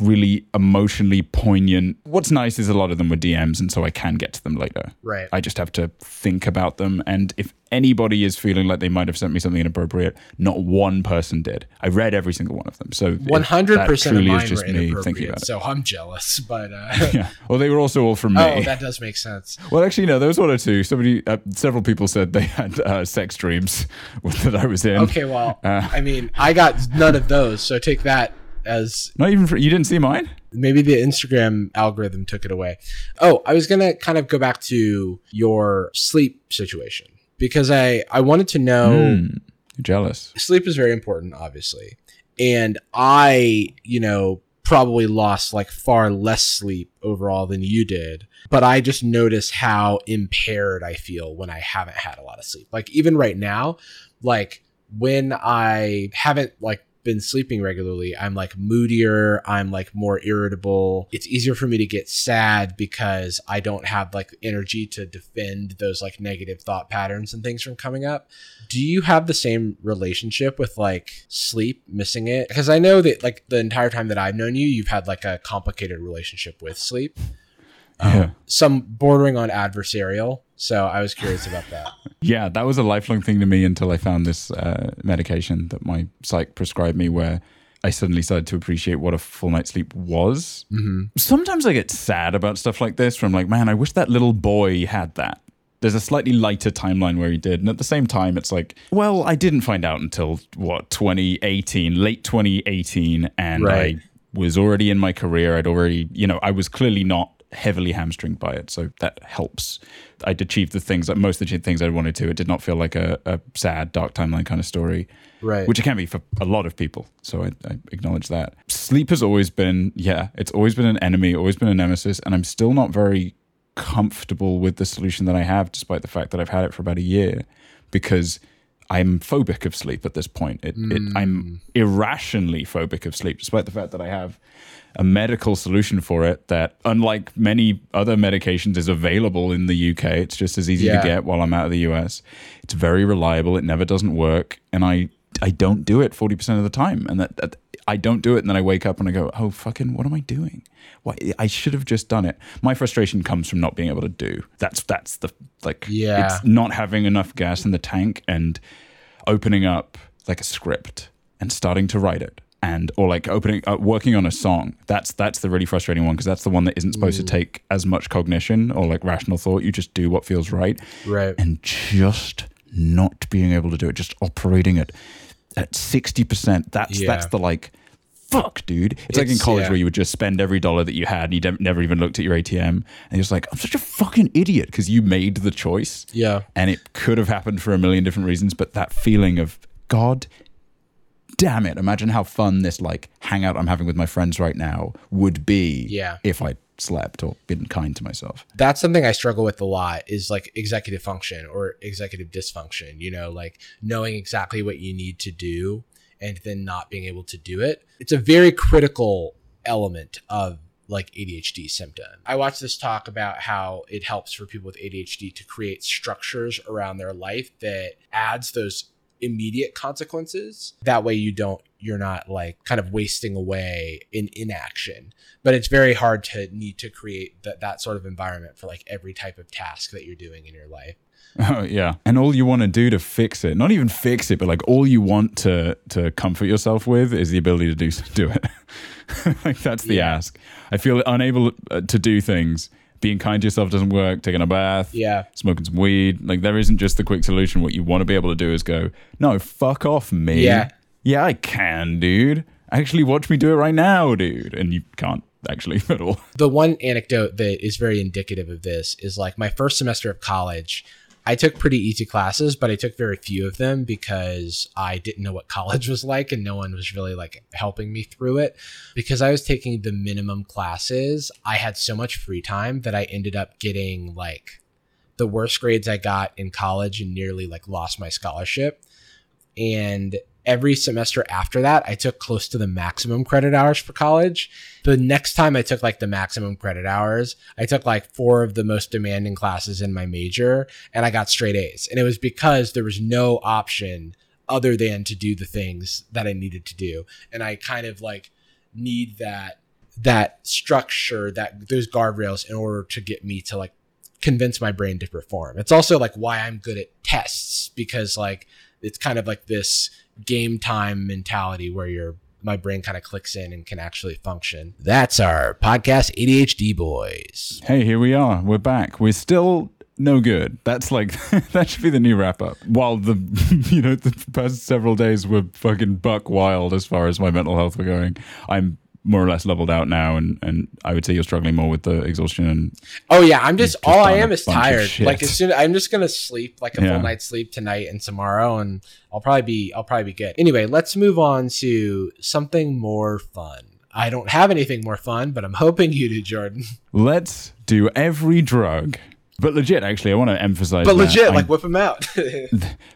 really emotionally poignant. What's nice is a lot of them were D Ms and so I can get to them later. Right. I just have to think about them. And if anybody is feeling like they might have sent me something inappropriate, not one person did. I read every single one of them. So one hundred percent of mine is just were inappropriate, me thinking about it. So I'm jealous, but... Uh... yeah. Well, they were also all from me. Oh, that does make sense. Well, actually, no, there was one or two. Somebody, uh, several people said they had uh, sex dreams that I was in. Okay, well, uh, I mean, I got none of those, so take that. As not even for, you didn't see mine? Maybe the Instagram algorithm took it away. Oh, I was going to kind of go back to your sleep situation because I, I wanted to know. Mm, you're jealous. Sleep is very important, obviously. And I, you know, probably lost like far less sleep overall than you did. But I just notice how impaired I feel when I haven't had a lot of sleep. Like even right now, like when I haven't like been sleeping regularly, I'm like moodier, I'm like more irritable. It's easier for me to get sad because I don't have like energy to defend those like negative thought patterns and things from coming up. Do you have the same relationship with like sleep, missing it? Because I know that like the entire time that I've known you, you've had like a complicated relationship with sleep. Um, yeah. Some bordering on adversarial. So I was curious about that. Yeah, that was a lifelong thing to me until I found this uh, medication that my psych prescribed me where I suddenly started to appreciate what a full night's sleep was. Mm-hmm. Sometimes I get sad about stuff like this where I'm like, man, I wish that little boy had that. There's a slightly lighter timeline where he did. And at the same time, it's like, well, I didn't find out until, what, twenty eighteen, late twenty eighteen. And right. I was already in my career. I'd already, you know, I was clearly not heavily hamstringed by it, so that helps. I'd achieved the things, like most of the things I wanted to. It did not feel like a, a sad, dark timeline kind of story, right? Which it can be for a lot of people, so I, I acknowledge that. Sleep has always been, yeah, it's always been an enemy, always been a nemesis, and I'm still not very comfortable with the solution that I have, despite the fact that I've had it for about a year, because I'm phobic of sleep at this point. It, mm. it, I'm irrationally phobic of sleep, despite the fact that I have a medical solution for it that, unlike many other medications, is available in the U K. It's just as easy yeah. to get while I'm out of the U S. It's very reliable. It never doesn't work. And I, I don't do it forty percent of the time. And that, that I don't do it, and then I wake up and I go, oh, fucking, what am I doing? Why, I should have just done it. My frustration comes from not being able to do. That's that's the, like, yeah. It's not having enough gas in the tank and opening up, like, a script and starting to write it. And, or like opening, uh, working on a song. That's that's the really frustrating one, because that's the one that isn't supposed mm. to take as much cognition or like rational thought. You just do what feels right. Right. And just not being able to do it, just operating at at sixty percent. That's yeah. that's the like, fuck, dude. It's, it's like in college yeah. where you would just spend every dollar that you had and you de- never even looked at your A T M. And you're just like, I'm such a fucking idiot, because you made the choice. Yeah. And it could have happened for a million different reasons, but that feeling of, God damn it, imagine how fun this like hangout I'm having with my friends right now would be yeah. if I slept or been kind to myself. That's something I struggle with a lot, is like executive function or executive dysfunction, you know, like knowing exactly what you need to do and then not being able to do it. It's a very critical element of like A D H D symptom. I watched this talk about how it helps for people with A D H D to create structures around their life that adds those immediate consequences. That way you don't, you're not like kind of wasting away in inaction. But it's very hard to need to create that, that sort of environment for like every type of task that you're doing in your life. Oh yeah. And all you want to do to fix it, not even fix it, but like all you want to to comfort yourself with is the ability to do do it. Like that's the yeah. ask. I feel unable to do things. Being kind to yourself doesn't work. Taking a bath, yeah, smoking some weed. Like there isn't just the quick solution. What you want to be able to do is go, no, fuck off me. Yeah, yeah, I can, dude. Actually, watch me do it right now, dude. And you can't actually at all. The one anecdote that is very indicative of this is like my first semester of college, I took pretty easy classes, but I took very few of them because I didn't know what college was like and no one was really like helping me through it. Because I was taking the minimum classes, I had so much free time that I ended up getting like the worst grades I got in college and nearly like lost my scholarship. And every semester after that, I took close to the maximum credit hours for college. The next time I took like the maximum credit hours, I took like four of the most demanding classes in my major and I got straight A's. And it was because there was no option other than to do the things that I needed to do. And I kind of like need that, that structure, that those guardrails in order to get me to like convince my brain to perform. It's also like why I'm good at tests, because like it's kind of like this game time mentality where your my brain kind of clicks in and can actually function. That's our podcast, A D H D Boys. Hey, here we are. We're back. We're still no good. That's like that should be the new wrap up. While the you know the past several days were fucking buck wild as far as my mental health were going, I'm more or less leveled out now, and and I would say you're struggling more with the exhaustion. And oh yeah, I'm just, just all I am is tired. Like as soon I'm just gonna sleep like a yeah. full night's sleep tonight and tomorrow, and I'll probably be I'll probably be good. Anyway, let's move on to something more fun. I don't have anything more fun, but I'm hoping you do, Jordan. Let's do every drug. But legit, actually, I want to emphasize. But legit, that. like I, whip them out.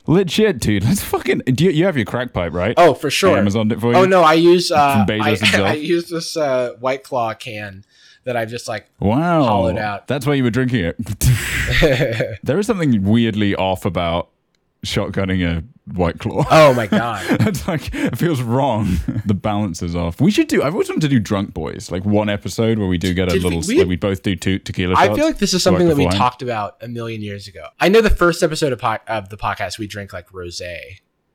Legit, dude. Let's fucking. Do you, you have your crack pipe, right? Oh, for sure. Hey, Amazoned it for you. Oh no, I use. Uh, From I, I use this uh, White Claw can that I've just like wow. hollowed out. That's why you were drinking it. There is something weirdly off about shotgunning a White Claw. Oh my god. It's like it feels wrong. The balance is off. We should do I've always wanted to do Drunk Boys, like one episode where we do get a Did little we, like we both do two tequila shots. I feel like this is something that we talked about a million years ago. I know the first episode of, po- of the podcast we drank like rosé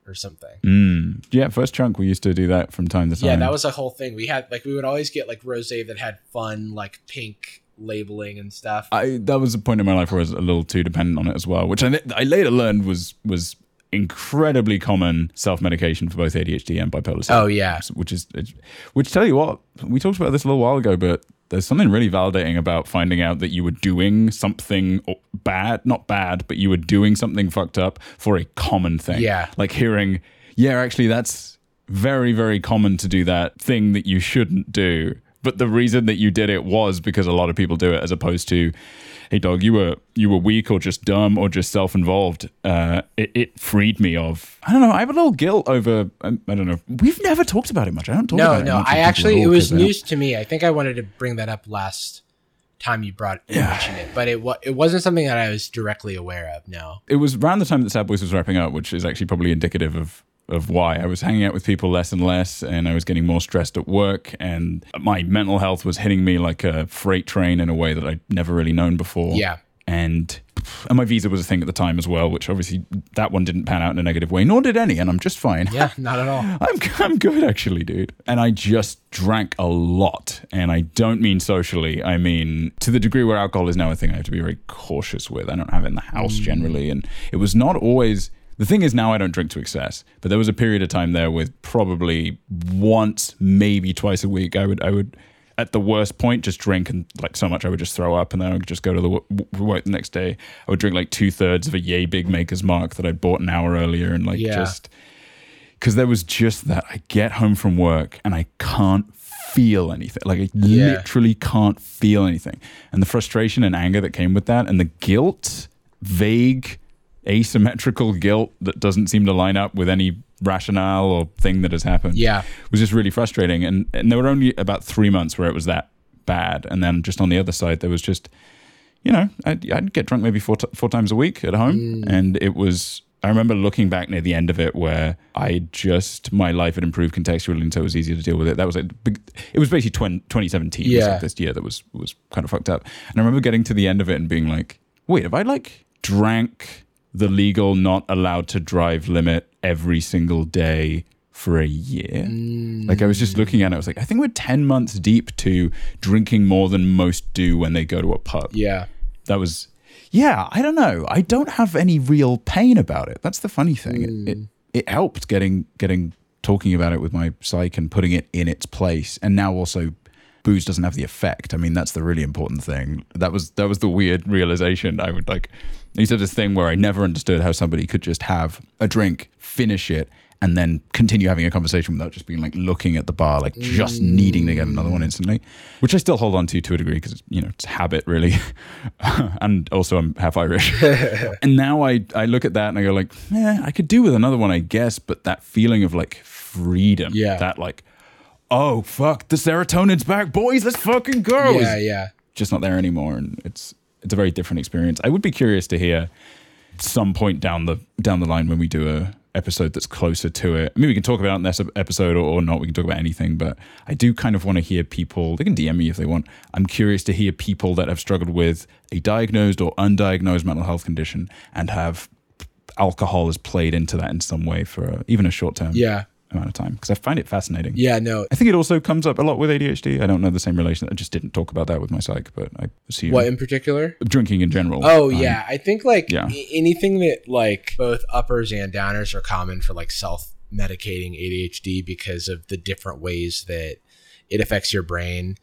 or something. Mm. Yeah, first chunk we used to do that from time to time. Yeah, that was a whole thing. We had like we would always get like rosé that had fun like pink labeling and stuff. I that was a point in my life where I was a little too dependent on it as well, which I I later learned was was incredibly common self-medication for both A D H D and bipolar. Oh yeah, which is which. Tell you what, we talked about this a little while ago, but there's something really validating about finding out that you were doing something bad, not bad, but you were doing something fucked up for a common thing. Yeah, like hearing, yeah, actually, that's very, very common to do that thing that you shouldn't do. But the reason that you did it was because a lot of people do it, as opposed to, hey, dog, you were you were weak or just dumb or just self-involved. Uh, it, it freed me of, I don't know, I have a little guilt over, I, I don't know. We've never talked about it much. I don't talk no, about no, it much. No, no, I actually, it was news to me. I think I wanted to bring that up last time you brought you yeah. mentioned it, but it wa- it wasn't something that I was directly aware of, no. It was around the time that Sad Boys was wrapping up, which is actually probably indicative of of why. I was hanging out with people less and less, and I was getting more stressed at work, and my mental health was hitting me like a freight train in a way that I'd never really known before. Yeah. And and my visa was a thing at the time as well, which obviously that one didn't pan out in a negative way, nor did any, and I'm just fine. Yeah, not at all. I'm I'm good, actually, dude. And I just drank a lot, and I don't mean socially. I mean to the degree where alcohol is now a thing I have to be very cautious with. I don't have it in the house mm. generally, and it was not always... The thing is, now I don't drink to excess, but there was a period of time there with probably once, maybe twice a week, I would, I would, at the worst point, just drink, and like so much I would just throw up, and then I would just go to the work w- the next day. I would drink like two thirds of a yay big Maker's Mark that I'd bought an hour earlier, and like yeah. just, because there was just that. I get home from work and I can't feel anything. Like I yeah. literally can't feel anything. And the frustration and anger that came with that, and the guilt, vague, asymmetrical guilt that doesn't seem to line up with any rationale or thing that has happened. Yeah. It was just really frustrating. And and there were only about three months where it was that bad. And then just on the other side, there was just, you know, I'd, I'd get drunk maybe four, t- four times a week at home. Mm. And it was, I remember looking back near the end of it where I just, my life had improved contextually, and so it was easier to deal with it. That was like, it was basically twenty, twenty seventeen. Yeah. It was like this year that was, was kind of fucked up. And I remember getting to the end of it and being like, wait, have I like drank the legal not allowed to drive limit every single day for a year? Mm. Like I was just looking at it, I was like, I think we're ten months deep to drinking more than most do when they go to a pub. Yeah. That was, yeah, I don't know. I don't have any real pain about it. That's the funny thing. Mm. It, it it helped getting, getting, talking about it with my psych and putting it in its place. And now also booze doesn't have the effect. I mean, that's the really important thing. That was, that was the weird realization. I would like... I used to have this thing where I never understood how somebody could just have a drink, finish it, and then continue having a conversation without just being like looking at the bar, like just mm. needing to get another one instantly, which I still hold on to to a degree because it's, you know, it's habit really. And also I'm half Irish. And now I, I look at that and I go like, eh, I could do with another one, I guess, but that feeling of like freedom, yeah. that like, oh, fuck, the serotonin's back, boys, let's fucking go. Yeah, yeah. Just not there anymore. And it's... It's a very different experience. I would be curious to hear some point down the down the line when we do a episode that's closer to it. I mean, we can talk about it in this episode or, or not. We can talk about anything, but I do kind of want to hear people. They can D M me if they want. I'm curious to hear people that have struggled with a diagnosed or undiagnosed mental health condition and have alcohol has played into that in some way for a, even a short term. Yeah. amount of time, because I find it fascinating. Yeah, no. I think it also comes up a lot with A D H D. I don't know the same relation. I just didn't talk about that with my psych, but I see. What in particular? Drinking in general. Oh, um, yeah. I think like yeah. anything that like both uppers and downers are common for like self-medicating A D H D because of the different ways that it affects your brain.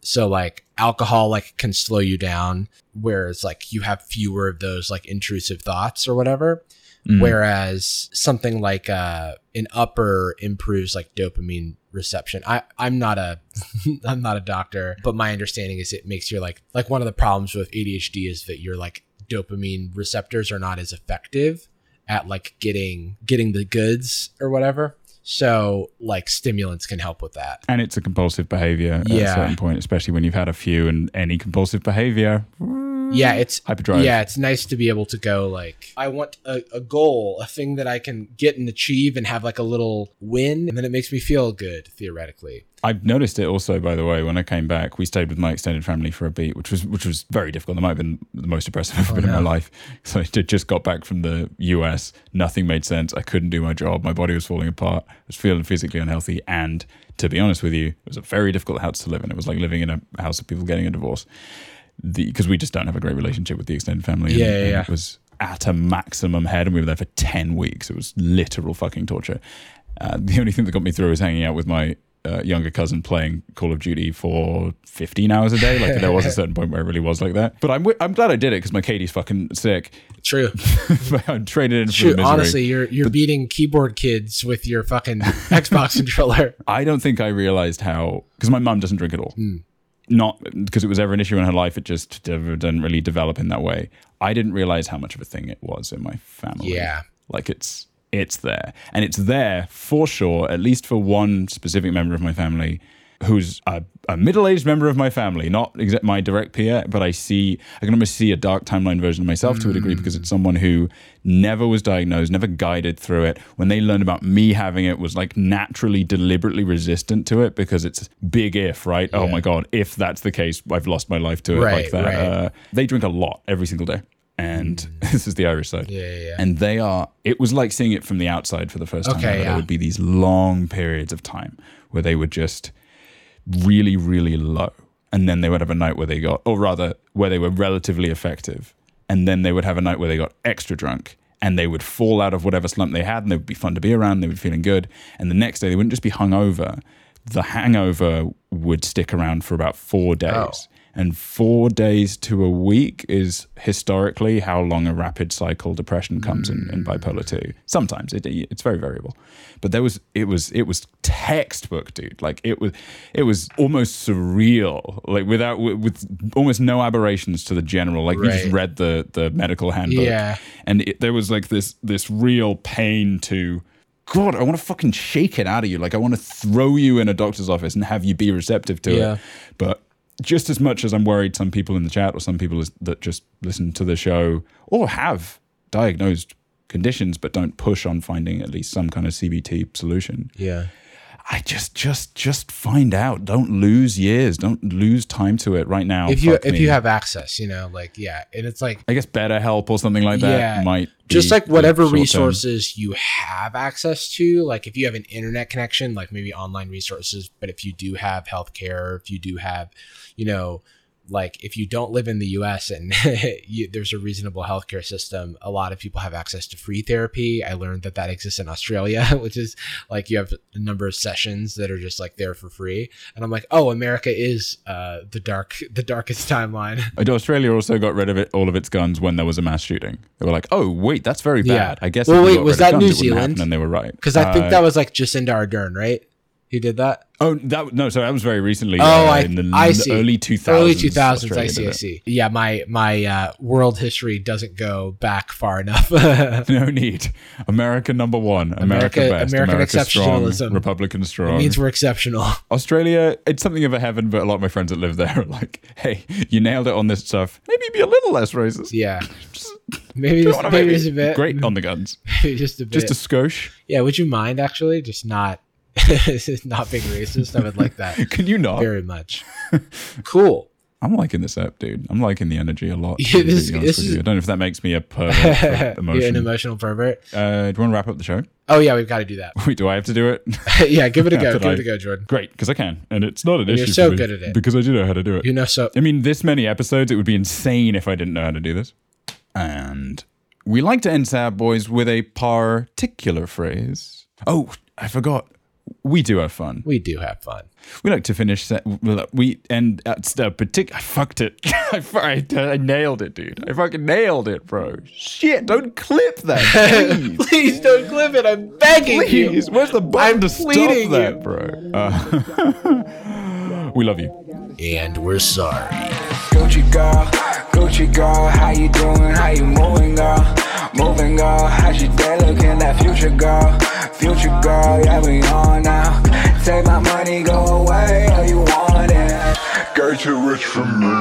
So like alcohol like can slow you down, whereas like you have fewer of those like intrusive thoughts or whatever. Mm. Whereas something like uh, an upper improves like dopamine reception. I, I'm not a I'm not a doctor, but my understanding is it makes your like like one of the problems with A D H D is that your like dopamine receptors are not as effective at like getting getting the goods or whatever. So like stimulants can help with that. And it's a compulsive behavior yeah. at a certain point, especially when you've had a few, and any compulsive behavior. Yeah, it's hyperdrive. Yeah, it's nice to be able to go like, I want a, a goal, a thing that I can get and achieve and have like a little win. And then it makes me feel good, theoretically. I've noticed it also, by the way, when I came back, we stayed with my extended family for a beat, which was which was very difficult. That might have been the most depressive I've ever oh, been no. in my life. So I just got back from the U S. Nothing made sense. I couldn't do my job. My body was falling apart. I was feeling physically unhealthy. And to be honest with you, it was a very difficult house to live in. It was like living in a house of people getting a divorce. Because we just don't have a great relationship with the extended family. Yeah, and, yeah, and yeah. It was at a maximum head, and we were there for ten weeks. It was literal fucking torture. Uh, the only thing that got me through was hanging out with my uh, younger cousin playing Call of Duty for fifteen hours a day. Like there was a certain point where it really was like that. But I'm I'm glad I did it because my Katie's fucking sick. True. I'm traded in for misery. Honestly, you're you're but, beating keyboard kids with your fucking Xbox controller. I don't think I realized how, because my mum doesn't drink at all. Mm. Not because it was ever an issue in her life, it just didn't really develop in that way. I didn't realize how much of a thing it was in my family. Yeah. Like it's it's there. And it's there for sure, at least for one specific member of my family who's a a middle-aged member of my family, not except my direct peer, but I see, I can almost see a dark timeline version of myself mm. to a degree, because it's someone who never was diagnosed, never guided through it. When they learned about me having it, was like naturally, deliberately resistant to it, because it's big if, right? Yeah. Oh my God, if that's the case, I've lost my life to it, right, like that. Right. Uh, they drink a lot every single day. And mm. this is the Irish side. Yeah, yeah. And they are, it was like seeing it from the outside for the first time. Okay, yeah. There would be these long periods of time where they would just really, really low. And then they would have a night where they got, or rather where they were relatively effective. And then they would have a night where they got extra drunk, and they would fall out of whatever slump they had, and they would be fun to be around. They would be feeling good. And the next day they wouldn't just be hungover. The hangover would stick around for about four days. Oh. And four days to a week is historically how long a rapid cycle depression comes in, in bipolar two. Sometimes it, it's very variable, but there was it was it was textbook, dude. Like it was it was almost surreal, like without with almost no aberrations to the general. Like right. You just read the the medical handbook, yeah. and it, there was like this this real pain to. God, I want to fucking shake it out of you. Like I want to throw you in a doctor's office and have you be receptive to yeah. it, but. Just as much as I'm worried some people in the chat or some people is, that just listen to the show or have diagnosed conditions but don't push on finding at least some kind of C B T solution. Yeah. I just, just, just find out. Don't lose years. Don't lose time to it right now. If you if me. you have access, you know, like, yeah. And it's like. I guess BetterHelp or something like that yeah, might be. Just like whatever resources you have access to, like if you have an internet connection, like maybe online resources, but if you do have healthcare, if you do have, you know, like if you don't live in the U S and you, there's a reasonable healthcare system, a lot of people have access to free therapy. I learned that that exists in Australia, which is like you have a number of sessions that are just like there for free. And I'm like, oh, America is uh, the dark, the darkest timeline. Australia also got rid of it, all of its guns when there was a mass shooting. They were like, oh, wait, that's very bad. Yeah. I guess. Well, wait, was that guns, New Zealand? And they were right because I think uh, that was like Jacinda Ardern, right? Who did that? Oh, that no, sorry, that was very recently. Oh, uh, I, in the, I see. Early two thousands. Early two thousands, I see, I see. Yeah, my my uh, world history doesn't go back far enough. No need. America number one. America, America best. American America exceptionalism. Strong, Republican strong. It means we're exceptional. Australia, it's something of a heaven, but a lot of my friends that live there are like, hey, you nailed it on this stuff. Maybe be a little less racist. Yeah. Just, maybe just, maybe just a bit. Great on the guns. Maybe just a bit. Just a skosh. Yeah, would you mind actually? Just not. Not being racist, I would like that. Can you not? Very much. Cool. I'm liking this app, dude. I'm liking the energy a lot. Yeah, this, this is, I don't know if that makes me a pervert. You're an emotional pervert. Uh, do you want to wrap up the show? Oh, yeah, we've got to do that. Wait, do I have to do it? Yeah, give it a go. Give I, it a go, Jordan. Great, because I can. And it's not an and issue. You're so me, good at it. Because I do know how to do it. You know, so. I mean, this many episodes, it would be insane if I didn't know how to do this. And we like to end Sad Boys with a particular phrase. Oh, I forgot. We do have fun. We do have fun. We like to finish. Set, we end at a particular. I fucked it. I, I, I nailed it, dude. I fucking nailed it, bro. Shit, don't clip that. Please, please don't clip it. I'm begging please. you. Please, where's the button I'm to stop you. that, bro? Uh, we love you. And we're sorry. Gucci girl, Gucci girl, how you doing? How you moving, girl? Moving, girl, how's your day looking? That future girl, future girl, yeah, we on now. Take my money, go away, how you want it? Get you rich from me.